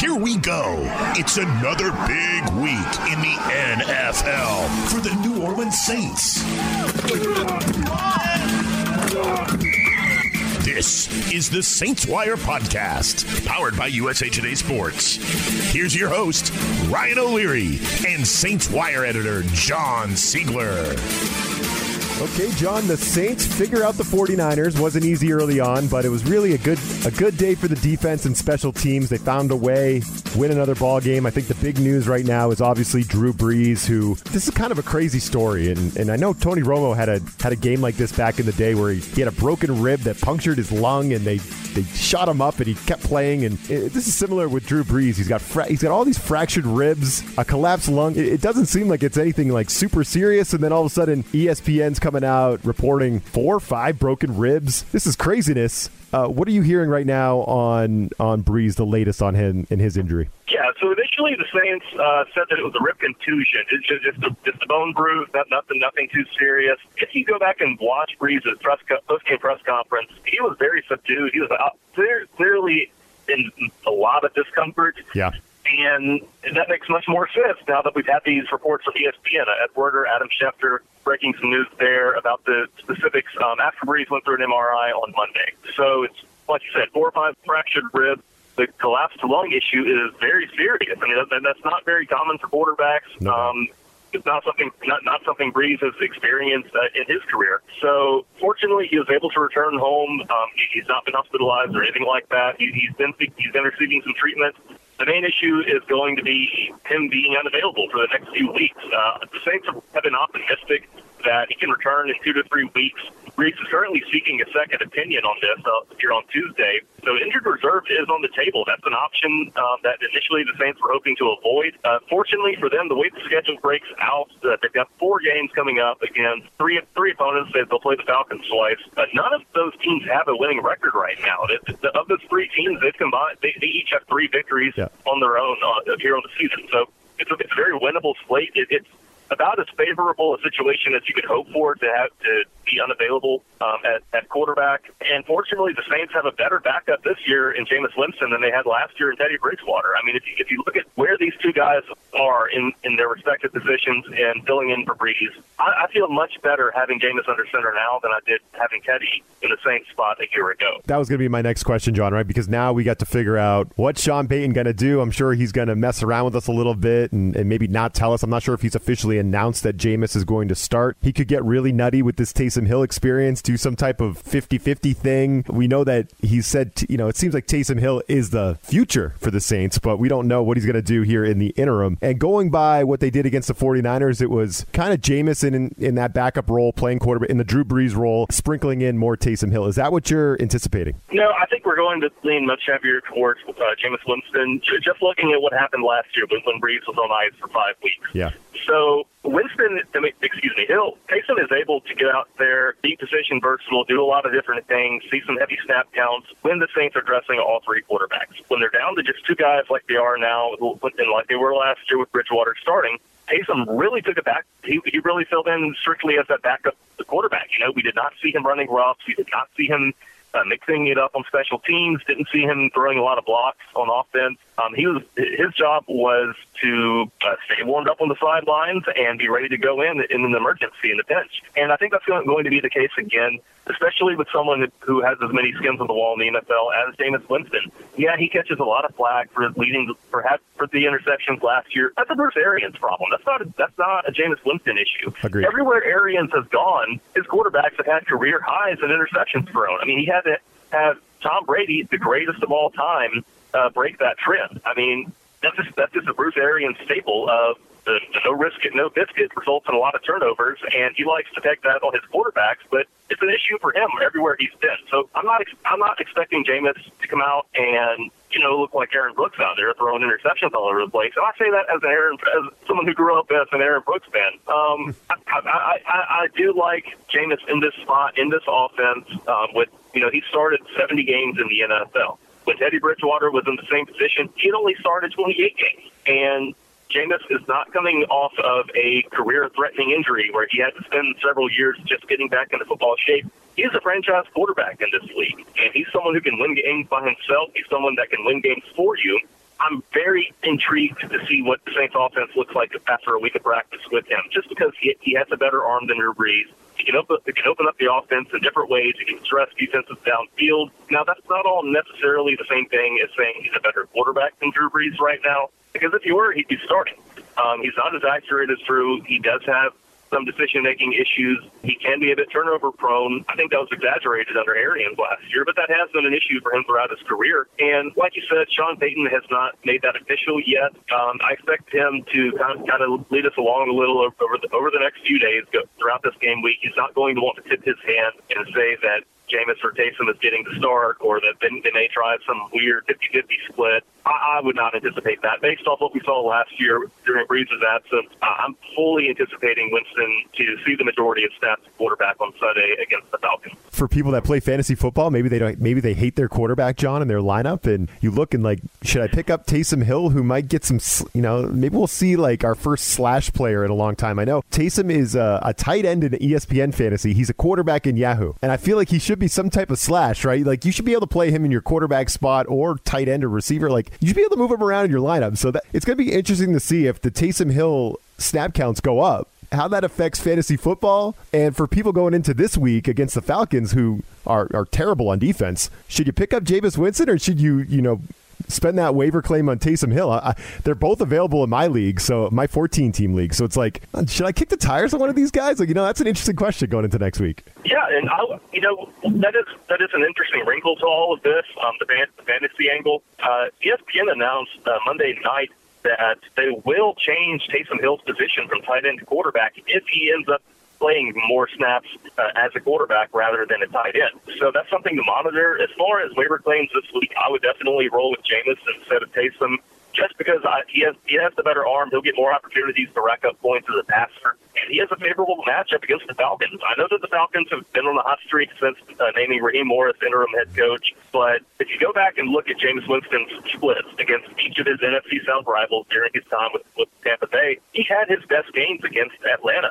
Here we go. It's another big week in the NFL for the New Orleans Saints. This is the Saints Wire podcast, powered by USA Today Sports. Here's your host, Ryan O'Leary, and Saints Wire editor, John Sigler. Okay, John, the Saints figure out the 49ers. Wasn't easy early on, but it was really a good day for the defense and special teams. They found a way to win another ball game. I think the big news right now is obviously Drew Brees, who this is kind of a crazy story. And I know Tony Romo had a game like this back in the day where he had a broken rib that punctured his lung, and they shot him up, and he kept playing. And this is similar with Drew Brees. He's got all these fractured ribs, a collapsed lung. It doesn't seem like it's anything like super serious, and then all of a sudden ESPN's coming out reporting 4 or 5 broken ribs. This is craziness. What are you hearing right now on Brees, the latest on him and his injury? Yeah, so initially the Saints said that it was a rib contusion. It's just a bone bruise, nothing too serious. If you go back and watch Brees' post-game press conference, he was very subdued. He was clearly in a lot of discomfort. Yeah. And that makes much more sense now that we've had these reports from ESPN. Ed Werder, Adam Schefter, breaking some news there about the specifics after Brees went through an MRI on Monday. So it's, like you said, 4 or 5 fractured ribs. The collapsed lung issue is very serious. I mean, that's not very common for quarterbacks. No. It's not something Brees has experienced in his career. So fortunately, he was able to return home. He's not been hospitalized or anything like that. He's been receiving some treatment. The main issue is going to be him being unavailable for the next few weeks. The Saints have been optimistic that he can return in 2 to 3 weeks. Brees is currently seeking a second opinion on this here on Tuesday. So injured reserve is on the table. That's an option that initially the Saints were hoping to avoid. Fortunately for them, the way the schedule breaks out, they've got 4 games coming up against three opponents. They'll play the Falcons twice. None of those teams have a winning record right now. Of those 3 teams, they've combined, they each have 3 victories on their own here on the season. So it's a very winnable slate. It's about as favorable a situation as you could hope for to have to be unavailable at quarterback. And fortunately, the Saints have a better backup this year in Jameis Winston than they had last year in Teddy Bridgewater. I mean, if you look at where these 2 guys are in their respective positions and filling in for Brees, I feel much better having Jameis under center now than I did having Teddy in the same spot a year ago. That was going to be my next question, John, right? Because now we got to figure out what Sean Payton going to do. I'm sure he's going to mess around with us a little bit and maybe not tell us. I'm not sure if he's officially announced that Jameis is going to start. He could get really nutty with this Taysom Hill experience, do some type of 50-50 thing. We know that he said, it seems like Taysom Hill is the future for the Saints, but we don't know what he's going to do here in the interim. And going by what they did against the 49ers, it was kind of Jameis in that backup role, playing quarterback in the Drew Brees role, sprinkling in more Taysom Hill. Is that what you're anticipating? No, I think we're going to lean much heavier towards Jameis Winston, just looking at what happened last year when Brees was on ice for 5 weeks. Yeah. So Taysom is able to get out there, be position versatile, do a lot of different things, see some heavy snap counts when the Saints are dressing all 3 quarterbacks. When they're down to just 2 guys like they are now, and like they were last year with Bridgewater starting, Taysom really took it back. He really filled in strictly as that backup quarterback. We did not see him running routes. We did not see him mixing it up on special teams. Didn't see him throwing a lot of blocks on offense. His job was to stay warmed up on the sidelines and be ready to go in an emergency in the pinch. And I think that's going to be the case again, especially with someone who has as many skins on the wall in the NFL as Jameis Winston. Yeah, he catches a lot of flack for leading for the interceptions last year. That's a Bruce Arians problem. That's not a Jameis Winston issue. Agreed. Everywhere Arians has gone, his quarterbacks have had career highs in interceptions thrown. I mean, he had to have Tom Brady, the greatest of all time, break that trend. I mean, that's just a Bruce Arians staple of the no risk it, no biscuit results in a lot of turnovers, and he likes to take that on his quarterbacks, but it's an issue for him everywhere he's been. So I'm not expecting Jameis to come out and look like Aaron Brooks out there throwing interceptions all over the place. And I say that as someone who grew up as an Aaron Brooks fan. I do like Jameis in this spot, in this offense. He started 70 games in the NFL. When Teddy Bridgewater was in the same position, he had only started 28 games. And Jameis is not coming off of a career-threatening injury where he had to spend several years just getting back into football shape. He's a franchise quarterback in this league, and he's someone who can win games by himself. He's someone that can win games for you. I'm very intrigued to see what the Saints offense looks like after a week of practice with him, just because he has a better arm than Drew Brees. He can open up the offense in different ways. He can stress defenses downfield. Now, that's not all necessarily the same thing as saying he's a better quarterback than Drew Brees right now, because if he were, he'd be starting. He's not as accurate as Drew. He does have some decision-making issues. He can be a bit turnover-prone. I think that was exaggerated under Arians last year, but that has been an issue for him throughout his career. And like you said, Sean Payton has not made that official yet. I expect him to kind of lead us along a little over the next few days throughout this game week. He's not going to want to tip his hand and say that Jameis or Taysom is getting the start, or that they may try some weird 50-50 split. I would not anticipate that. Based off what we saw last year during Brees' absence, I'm fully anticipating Winston to see the majority of snaps quarterback on Sunday against the Falcons. For people that play fantasy football, maybe they hate their quarterback, John, and their lineup, and you look and like, should I pick up Taysom Hill, who might get some, maybe we'll see like our first slash player in a long time. I know Taysom is a tight end in ESPN fantasy. He's a quarterback in Yahoo, and I feel like he should be some type of slash, right? Like you should be able to play him in your quarterback spot or tight end or receiver. Like you should be able to move him around in your lineup. So that it's going to be interesting to see if the Taysom Hill snap counts go up, how that affects fantasy football. And for people going into this week against the Falcons, who are terrible on defense, should you pick up Jameis Winston, or should you, spend that waiver claim on Taysom Hill? They're both available in my league, so my 14-team league. So it's like, should I kick the tires on one of these guys? That's an interesting question going into next week. Yeah, and that is an interesting wrinkle to all of this. The fantasy angle. ESPN announced Monday night that they will change Taysom Hill's position from tight end to quarterback if he ends up playing more snaps as a quarterback rather than a tight end. So that's something to monitor. As far as waiver claims this week, I would definitely roll with Jameis instead of Taysom, just because he has the better arm. He'll get more opportunities to rack up points as a passer, and he has a favorable matchup against the Falcons. I know that the Falcons have been on a hot streak since naming Raheem Morris interim head coach, but if you go back and look at Jameis Winston's splits against each of his NFC South rivals during his time with Tampa Bay, he had his best games against Atlanta.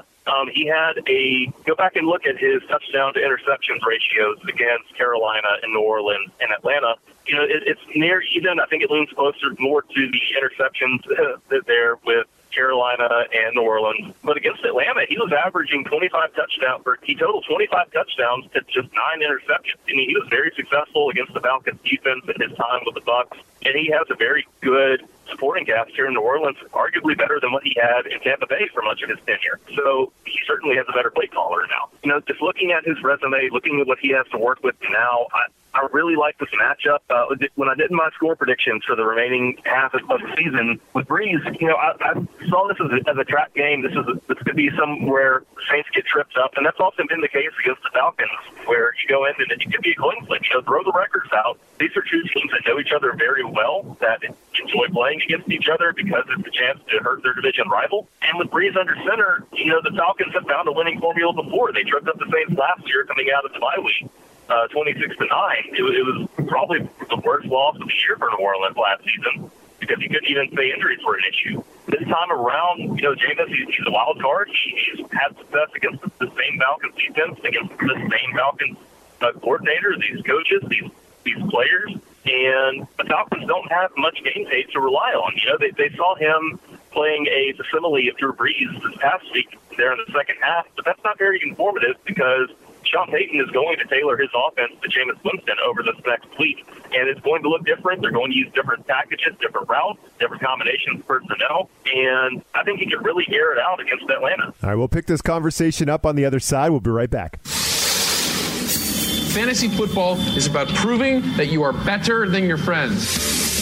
Go back and look at his touchdown to interceptions ratios against Carolina and New Orleans and Atlanta. It's near even. I think it looms closer more to the interceptions there with Carolina and New Orleans. But against Atlanta, he was averaging 25 touchdowns. He totaled 25 touchdowns to just 9 interceptions. And he was very successful against the Falcons defense in his time with the Bucs. And he has a very good supporting cast here in New Orleans, arguably better than what he had in Tampa Bay for much of his tenure. So he certainly has a better play caller now. Just looking at his resume, looking at what he has to work with now, I really like this matchup. When I did my score predictions for the remaining half of the season with Breeze, I saw this as a trap game. This could be somewhere Saints get tripped up, and that's often been the case against the Falcons, where you go in and it could be a coin flip. Throw the records out. These are two teams that know each other very well, that enjoy playing against each other because it's a chance to hurt their division rival. And with Breeze under center, the Falcons have found a winning formula before. They tripped up the Saints last year coming out of the bye week. 26-9. It was probably the worst loss of the year for New Orleans last season because you couldn't even say injuries were an issue. This time around, Jameis, he's a wild card. He's had success against the same Falcons defense, against the same Falcons coordinator, these coaches, these players, and the Falcons don't have much game tape to rely on. They saw him playing a facsimile of Drew Brees this past week there in the second half, but that's not very informative because Sean Payton is going to tailor his offense to Jameis Winston over this next week, and it's going to look different. They're going to use different packages, different routes, different combinations of personnel, and I think he could really air it out against Atlanta. All right, we'll pick this conversation up on the other side. We'll be right back. Fantasy football is about proving that you are better than your friends.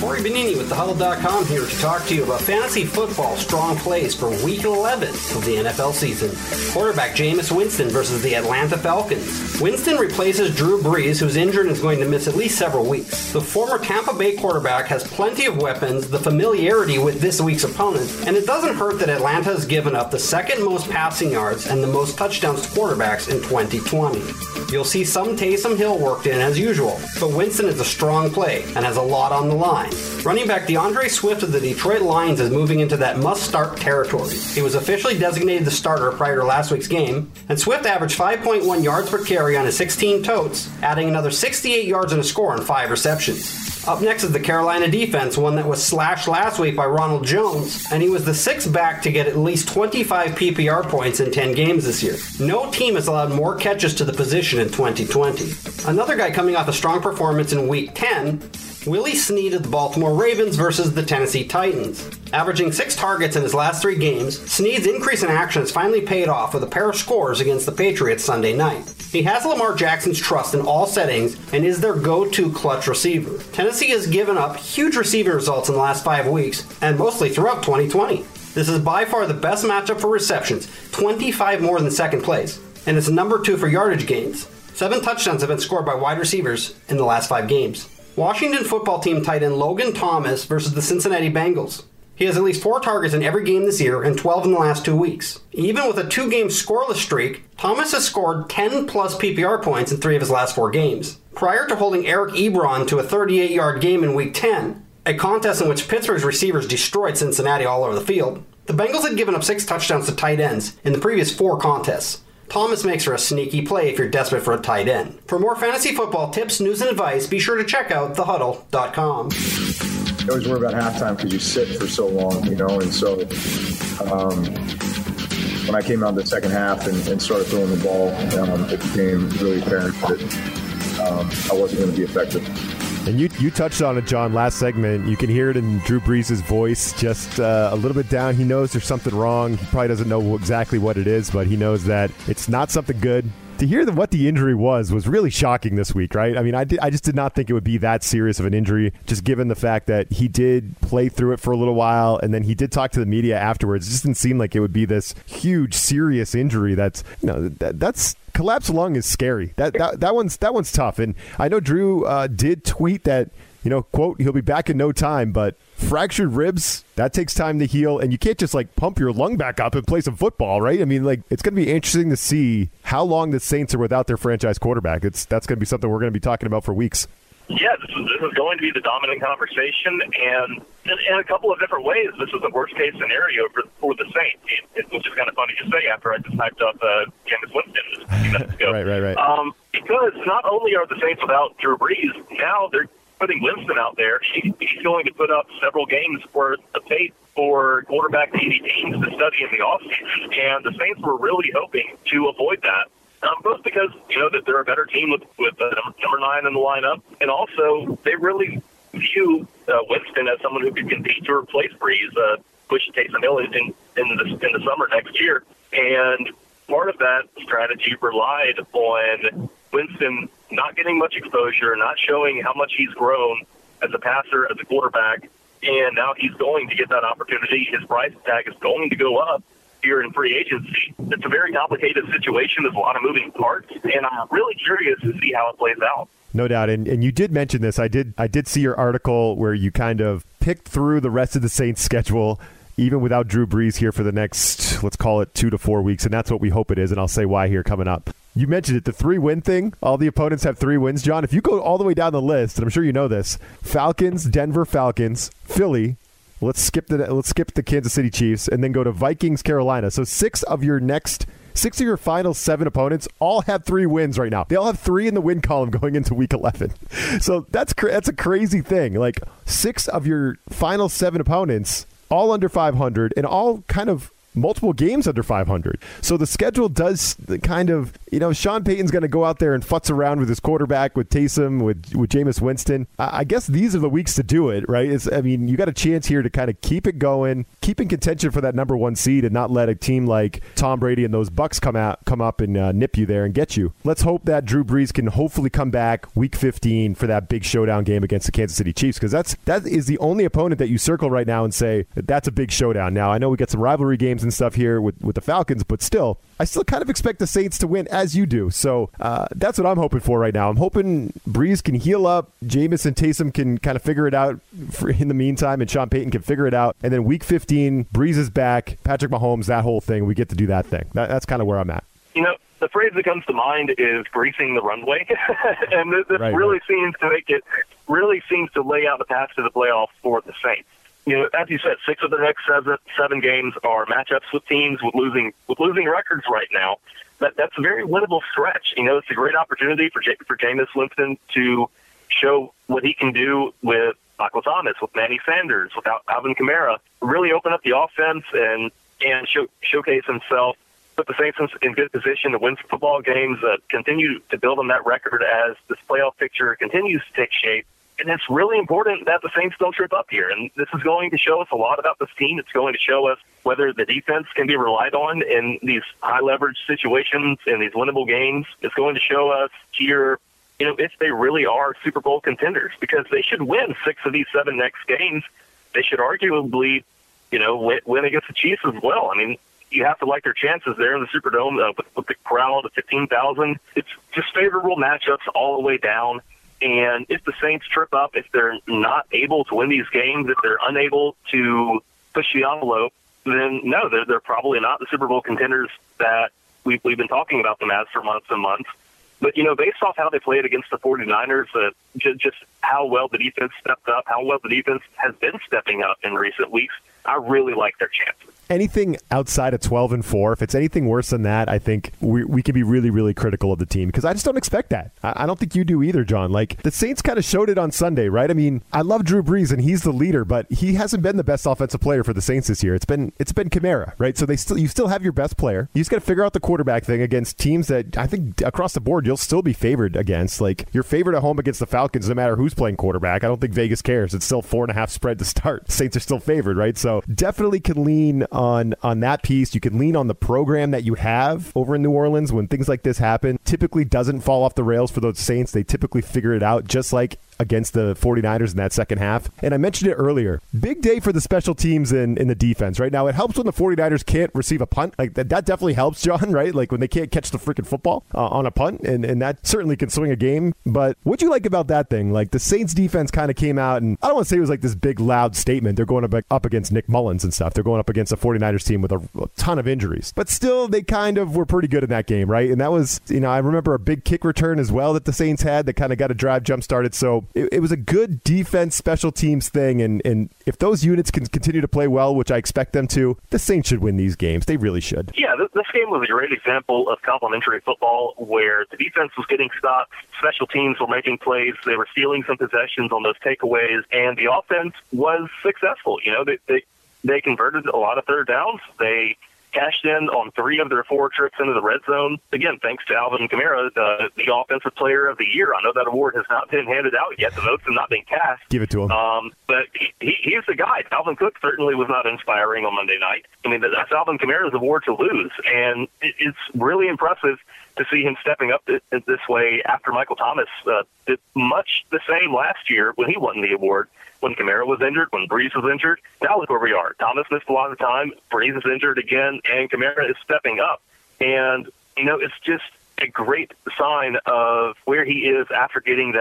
Corey Benigni with TheHuddle.com here to talk to you about fantasy football strong plays for Week 11 of the NFL season. Quarterback Jameis Winston versus the Atlanta Falcons. Winston replaces Drew Brees, who's injured and is going to miss at least several weeks. The former Tampa Bay quarterback has plenty of weapons, the familiarity with this week's opponent, and it doesn't hurt that Atlanta has given up the second most passing yards and the most touchdowns to quarterbacks in 2020. You'll see some Taysom Hill worked in as usual, but Winston is a strong play and has a lot on the line. line. Running back DeAndre Swift of the Detroit Lions is moving into that must-start territory. He was officially designated the starter prior to last week's game, and Swift averaged 5.1 yards per carry on his 16 totes, adding another 68 yards and a score on 5 receptions. Up next is the Carolina defense, one that was slashed last week by Ronald Jones, and he was the 6th back to get at least 25 PPR points in 10 games this year. No team has allowed more catches to the position in 2020. Another guy coming off a strong performance in Week 10, Willie Snead of the Baltimore Ravens versus the Tennessee Titans. Averaging 6 targets in his last 3 games, Snead's increase in action has finally paid off with a pair of scores against the Patriots Sunday night. He has Lamar Jackson's trust in all settings and is their go-to clutch receiver. Tennessee has given up huge receiving results in the last 5 weeks, and mostly throughout 2020. This is by far the best matchup for receptions, 25 more than second place, and it's number 2 for yardage gains. 7 touchdowns have been scored by wide receivers in the last 5 games. Washington football team tight end Logan Thomas versus the Cincinnati Bengals. He has at least 4 targets in every game this year and 12 in the last 2 weeks. Even with a 2-game scoreless streak, Thomas has scored 10-plus PPR points in 3 of his last 4 games. Prior to holding Eric Ebron to a 38-yard game in Week 10, a contest in which Pittsburgh's receivers destroyed Cincinnati all over the field, the Bengals had given up 6 touchdowns to tight ends in the previous 4 contests. Thomas makes for a sneaky play if you're desperate for a tight end. For more fantasy football tips, news, and advice, be sure to check out TheHuddle.com. You always worry about halftime because you sit for so long, you know, and so when I came out in the second half and started throwing the ball, it became really apparent that I wasn't going to be effective. And you touched on it, John, last segment. You can hear it in Drew Brees' voice, just a little bit down. He knows there's something wrong. He probably doesn't know exactly what it is, but he knows that it's not something good. To hear what the injury was really shocking this week, right? I mean, I just did not think it would be that serious of an injury, just given the fact that he did play through it for a little while, and then he did talk to the media afterwards. It just didn't seem like it would be this huge, serious injury that's, you know, that's... Collapsed lung is scary. That one's tough. And I know Drew did tweet that, you know, quote, he'll be back in no time, but fractured ribs, that takes time to heal. And you can't just like pump your lung back up and play some football, right? I mean, like, it's going to be interesting to see how long the Saints are without their franchise quarterback. That's going to be something we're going to be talking about for weeks. Yeah, this is going to be the dominant conversation, and in a couple of different ways, this is the worst-case scenario for the Saints, which is kind of funny to say after I just hyped up Jameis Winston just a few minutes ago. Right. Because not only are the Saints without Drew Brees, now they're putting Winston out there. He's going to put up several games worth of tape for quarterback teams to study in the offseason, and the Saints were really hoping to avoid that. Both because, you know, that they're a better team with number 9 in the lineup, and also they really view Winston as someone who could compete to replace Brees, push Taysom Hill in the summer next year. And part of that strategy relied on Winston not getting much exposure, not showing how much he's grown as a passer, as a quarterback, and now he's going to get that opportunity. His price tag is going to go up here in free agency. It's a very complicated situation. There's a lot of moving parts, and I'm really curious to see how it plays out. No doubt, and you did mention this. I did see your article where you kind of picked through the rest of the Saints' schedule, even without Drew Brees here for the next, let's call it 2 to 4 weeks, and that's what we hope it is, and I'll say why here coming up. You mentioned it, the 3-win thing. All the opponents have 3 wins, John. If you go all the way down the list, and I'm sure you know this, Falcons, Denver Falcons, Philly, Let's skip the Kansas City Chiefs and then go to Vikings, Carolina. So 6 of your final 7 opponents all have 3 wins right now. They all have 3 in the win column going into Week 11. So that's a crazy thing. Like 6 of your final 7 opponents all under 500 and all kind of multiple games under 500. So the schedule does kind of, you know, Sean Payton's going to go out there and futz around with his quarterback, with Taysom, with Jameis Winston. I guess these are the weeks to do it, right? You got a chance here to kind of keep it going, keep in contention for that number 1 seed and not let a team like Tom Brady and those Bucks come up and nip you there and get you. Let's hope that Drew Brees can hopefully come back Week 15 for that big showdown game against the Kansas City Chiefs, because that is the only opponent that you circle right now and say, that's a big showdown. Now, I know we got some rivalry games and stuff here with the Falcons, but still, I still kind of expect the Saints to win as you do. So that's what I'm hoping for right now. I'm hoping Brees can heal up, Jameis and Taysom can kind of figure it out in the meantime, and Sean Payton can figure it out. And then Week 15, Brees is back, Patrick Mahomes, that whole thing, we get to do that thing. That's kind of where I'm at. You know, the phrase that comes to mind is "greasing the runway," and this really seems to lay out the path to the playoffs for the Saints. You know, as you said, six of the next seven games are matchups with teams with losing records right now. That's a very winnable stretch. You know, it's a great opportunity for Jameis Winston to show what he can do with Michael Thomas, with Manny Sanders, with Alvin Kamara, really open up the offense and showcase himself, put the Saints in good position to win football games, continue to build on that record as this playoff picture continues to take shape. And it's really important that the Saints don't trip up here. And this is going to show us a lot about this team. It's going to show us whether the defense can be relied on in these high-leverage situations, in these winnable games. It's going to show us here, you know, if they really are Super Bowl contenders, because they should win six of these seven next games. They should arguably, you know, win against the Chiefs as well. I mean, you have to like their chances there in the Superdome with the crowd of 15,000. It's just favorable matchups all the way down. And if the Saints trip up, if they're not able to win these games, if they're unable to push the envelope, then no, they're probably not the Super Bowl contenders that we've been talking about them as for months and months. But, you know, based off how they played against the 49ers, just how well the defense stepped up, how well the defense has been stepping up in recent weeks, I really like their chances. Anything outside of 12-4, if it's anything worse than that, I think we can be really, really critical of the team, because I just don't expect that. I don't think you do either, John. Like, the Saints kind of showed it on Sunday, right? I mean, I love Drew Brees, and he's the leader, but he hasn't been the best offensive player for the Saints this year. It's been Kamara, right? So you still have your best player. You just got to figure out the quarterback thing against teams that I think across the board you'll still be favored against. Like, you're favored at home against the Falcons no matter who's playing quarterback. I don't think Vegas cares. It's still 4.5 spread to start. Saints are still favored, right? So definitely can lean on that piece. You can lean on the program that you have over in New Orleans when things like this happen. Typically doesn't fall off the rails for those Saints. They typically figure it out, just like against the 49ers in that second half. And I mentioned it earlier, big day for the special teams in the defense right now. It helps when the 49ers can't receive a punt. Like that definitely helps, John, right? Like when they can't catch the freaking football on a punt, and that certainly can swing a game. But what'd you like about that thing? Like the Saints defense kind of came out, and I don't want to say it was like this big loud statement. They're going up against Nick Mullins and stuff. They're going up against a 49ers team with a ton of injuries, but still they kind of were pretty good in that game, right? And that was, you know, I remember a big kick return as well that the Saints had that kind of got a drive jump started. So it was a good defense special teams thing, and if those units can continue to play well, which I expect them to, the Saints should win these games. They really should. Yeah, this game was a great example of complementary football where the defense was getting stops, special teams were making plays, they were stealing some possessions on those takeaways, and the offense was successful. You know, they converted a lot of third downs. They cashed in on 3 of their 4 trips into the red zone. Again, thanks to Alvin Kamara, the Offensive Player of the Year. I know that award has not been handed out yet. The votes have not been cast. Give it to him. But he's the guy. Dalvin Cook certainly was not inspiring on Monday night. I mean, that's Alvin Kamara's award to lose, and it's really impressive to see him stepping up this way after Michael Thomas did much the same last year when he won the award. When Kamara was injured, when Brees was injured, now look where we are. Thomas missed a lot of time, Brees is injured again, and Kamara is stepping up. And, you know, it's just a great sign of where he is after signing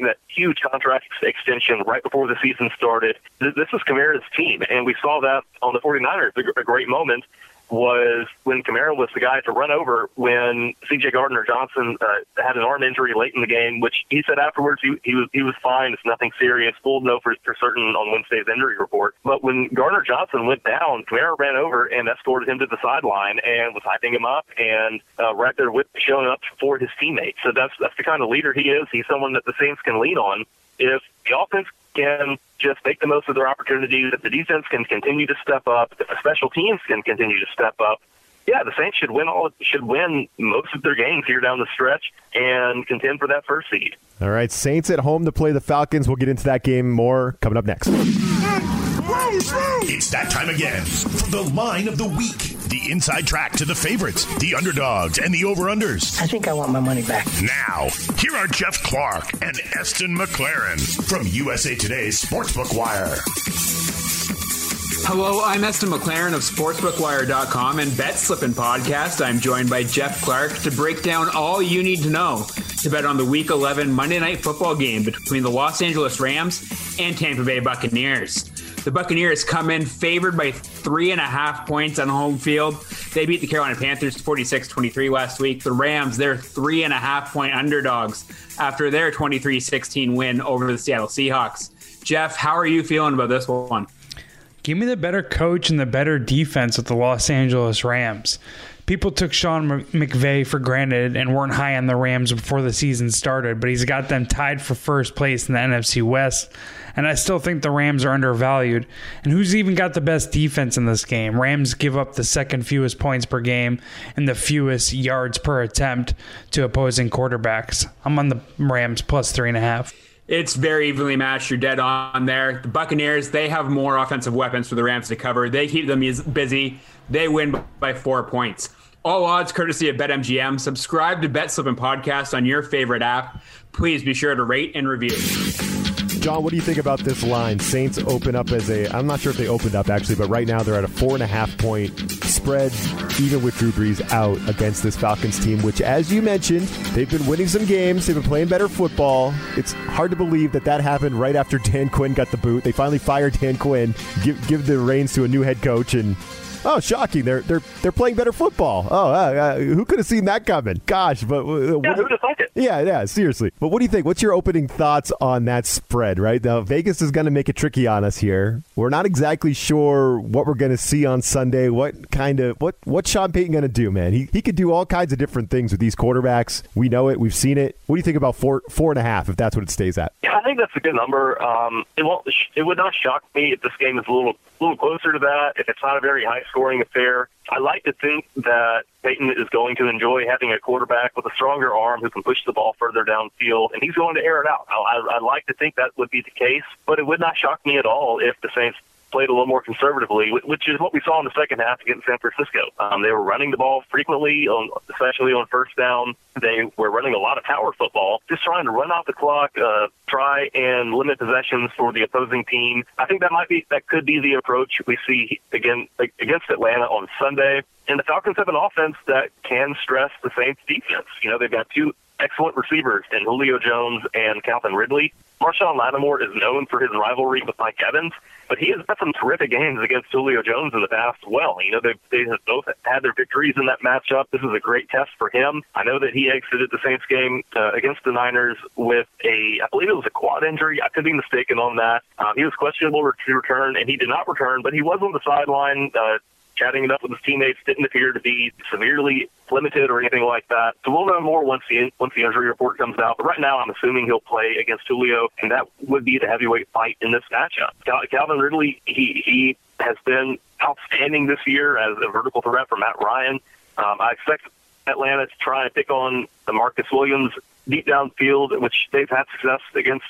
that huge contract extension right before the season started. This is Kamara's team, and we saw that on the 49ers. A great moment was when Kamara was the guy to run over when C.J. Gardner-Johnson had an arm injury late in the game, which he said afterwards he was fine. It's nothing serious. Full no for certain on Wednesday's injury report. But when Gardner-Johnson went down, Kamara ran over and escorted him to the sideline and was hyping him up and right there with showing up for his teammates. So that's the kind of leader he is. He's someone that the Saints can lean on. If the offense can just make the most of their opportunities, if the defense can continue to step up, if the special teams can continue to step up, yeah, the Saints should win most of their games here down the stretch and contend for that first seed. All right, Saints at home to play the Falcons. We'll get into that game more coming up next. It's that time again for the line of the week. The inside track to the favorites, the underdogs, and the over-unders. I think I want my money back. Now, here are Jeff Clark and Eston McLaren from USA Today's Sportsbook Wire. Hello, I'm Eston McLaren of SportsbookWire.com and Bet Slippin' Podcast. I'm joined by Jeff Clark to break down all you need to know to bet on the Week 11 Monday Night Football game between the Los Angeles Rams and Tampa Bay Buccaneers. The Buccaneers come in favored by 3.5 points on home field. They beat the Carolina Panthers 46-23 last week. The Rams, they're 3.5 point underdogs after their 23-16 win over the Seattle Seahawks. Jeff, how are you feeling about this one? Give me the better coach and the better defense with the Los Angeles Rams. People took Sean McVay for granted and weren't high on the Rams before the season started, but he's got them tied for first place in the NFC West, and I still think the Rams are undervalued. And who's even got the best defense in this game? Rams give up the second fewest points per game and the fewest yards per attempt to opposing quarterbacks. I'm on the Rams plus 3.5. It's very evenly matched. You're dead on there. The Buccaneers, they have more offensive weapons for the Rams to cover. They keep them busy. They win by 4 points. All odds courtesy of BetMGM. Subscribe to Bet Slippin' Podcast on your favorite app. Please be sure to rate and review. John, what do you think about this line? Saints open up as a, I'm not sure if they opened up actually, but right now they're at a 4.5 point spread, even with Drew Brees out against this Falcons team, which, as you mentioned, they've been winning some games. They've been playing better football. It's hard to believe that that happened right after Dan Quinn got the boot. They finally fired Dan Quinn, give the reins to a new head coach, and oh, shocking! They're playing better football. Oh, who could have seen that coming? Gosh, but who would have thought it? Yeah, seriously. But what do you think? What's your opening thoughts on that spread? Right now, Vegas is going to make it tricky on us here. We're not exactly sure what we're going to see on Sunday. What's Sean Payton going to do, man? He could do all kinds of different things with these quarterbacks. We know it. We've seen it. What do you think about four and a half? If that's what it stays at? Yeah, I think that's a good number. It would not shock me if this game is a little closer to that, if it's not a very high-scoring affair. I like to think that Payton is going to enjoy having a quarterback with a stronger arm who can push the ball further downfield, and he's going to air it out. I'd like to think that would be the case, but it would not shock me at all if the Saints played a little more conservatively, which is what we saw in the second half against San Francisco. They were running the ball frequently, especially on first down. They were running a lot of power football, just trying to run off the clock, try and limit possessions for the opposing team. I think that could be the approach we see again against Atlanta on Sunday. And the Falcons have an offense that can stress the Saints' defense. You know, they've got two excellent receivers in Julio Jones and Calvin Ridley. Marshawn Lattimore is known for his rivalry with Mike Evans, but he has had some terrific games against Julio Jones in the past as well. You know, they have both had their victories in that matchup. This is a great test for him. I know that he exited the Saints game against the Niners with I believe it was a quad injury. I could be mistaken on that. He was questionable to return, and he did not return, but he was on the sideline chatting it up with his teammates, didn't appear to be severely limited or anything like that. So we'll know more once the injury report comes out. But right now, I'm assuming he'll play against Julio, and that would be the heavyweight fight in this matchup. Calvin Ridley, he has been outstanding this year as a vertical threat for Matt Ryan. I expect Atlanta to try and pick on the Marcus Williams deep downfield, which they've had success against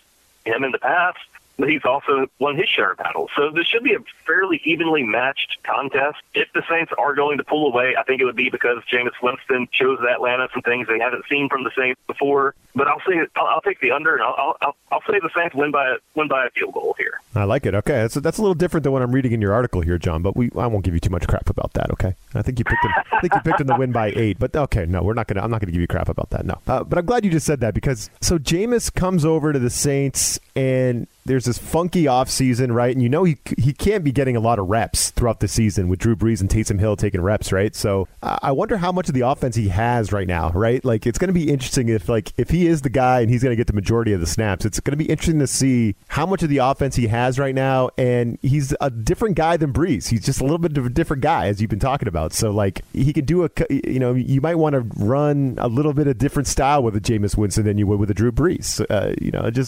him in the past. But he's also won his share of battles. So this should be a fairly evenly matched contest. If the Saints are going to pull away, I think it would be because Jameis Winston shows Atlanta some things they haven't seen from the Saints before. But I'll take the under, and I'll say the Saints win by a field goal here. I like it. Okay, that's a little different than what I'm reading in your article here, John. But I won't give you too much crap about that. Okay, I think you picked them to win by 8. But okay, no, I'm not gonna give you crap about that. No. But I'm glad you just said that because so Jameis comes over to the Saints and there's this funky offseason, right? And you know he can't be getting a lot of reps throughout the season with Drew Brees and Taysom Hill taking reps, right? So I wonder how much of the offense he has right now, right? Like it's going to be interesting if he is the guy and he's going to get the majority of the snaps. It's going to be interesting to see how much of the offense he has right now. And he's a different guy than Brees. He's just a little bit of a different guy, as you've been talking about. So like he can do you might want to run a little bit of different style with a Jameis Winston than you would with a Drew Brees.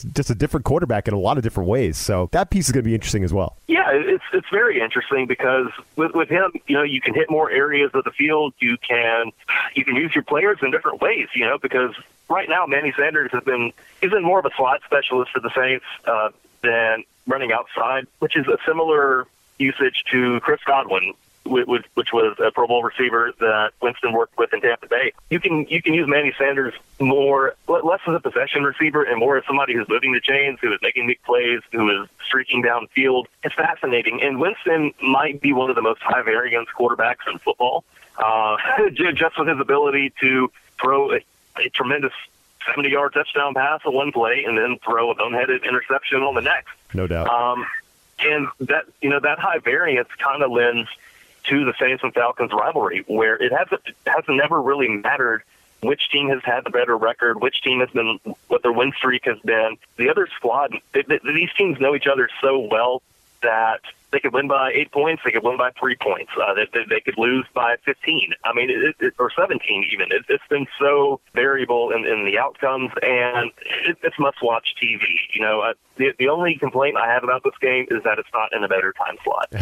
Just a different quarterback in a lot of different ways. So that piece is going to be interesting as well. Yeah, it's very interesting because with him, you know, you can hit more areas of the field. You can use your players in different ways, you know, because right now Manny Sanders he's been more of a slot specialist for the Saints than running outside, which is a similar usage to Chris Godwin, which was a Pro Bowl receiver that Winston worked with in Tampa Bay. You can use Manny Sanders more, less as a possession receiver and more as somebody who's moving the chains, who is making big plays, who is streaking downfield. It's fascinating. And Winston might be one of the most high-variance quarterbacks in football, just with his ability to throw a tremendous 70-yard touchdown pass on one play and then throw a boneheaded interception on the next. No doubt. And that, you know, that high variance kind of lends to the Saints and Falcons rivalry, where it has never really mattered which team has had the better record, which team has been, what their win streak has been. The other squad, these teams know each other so well that they could win by 8 points, they could win by 3 points, they could lose by 15, I mean, or 17 even. It's been so variable in the outcomes, and it's must-watch TV. You know, the only complaint I have about this game is that it's not in a better time slot.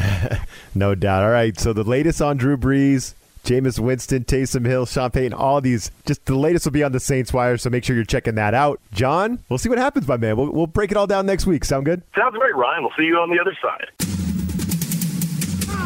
No doubt. All right, so the latest on Drew Brees, Jameis Winston, Taysom Hill, Sean Payton, all these. Just the latest will be on the Saints Wire, so make sure you're checking that out. John, we'll see what happens, my man. We'll break it all down next week. Sound good? Sounds great, Ryan. We'll see you on the other side.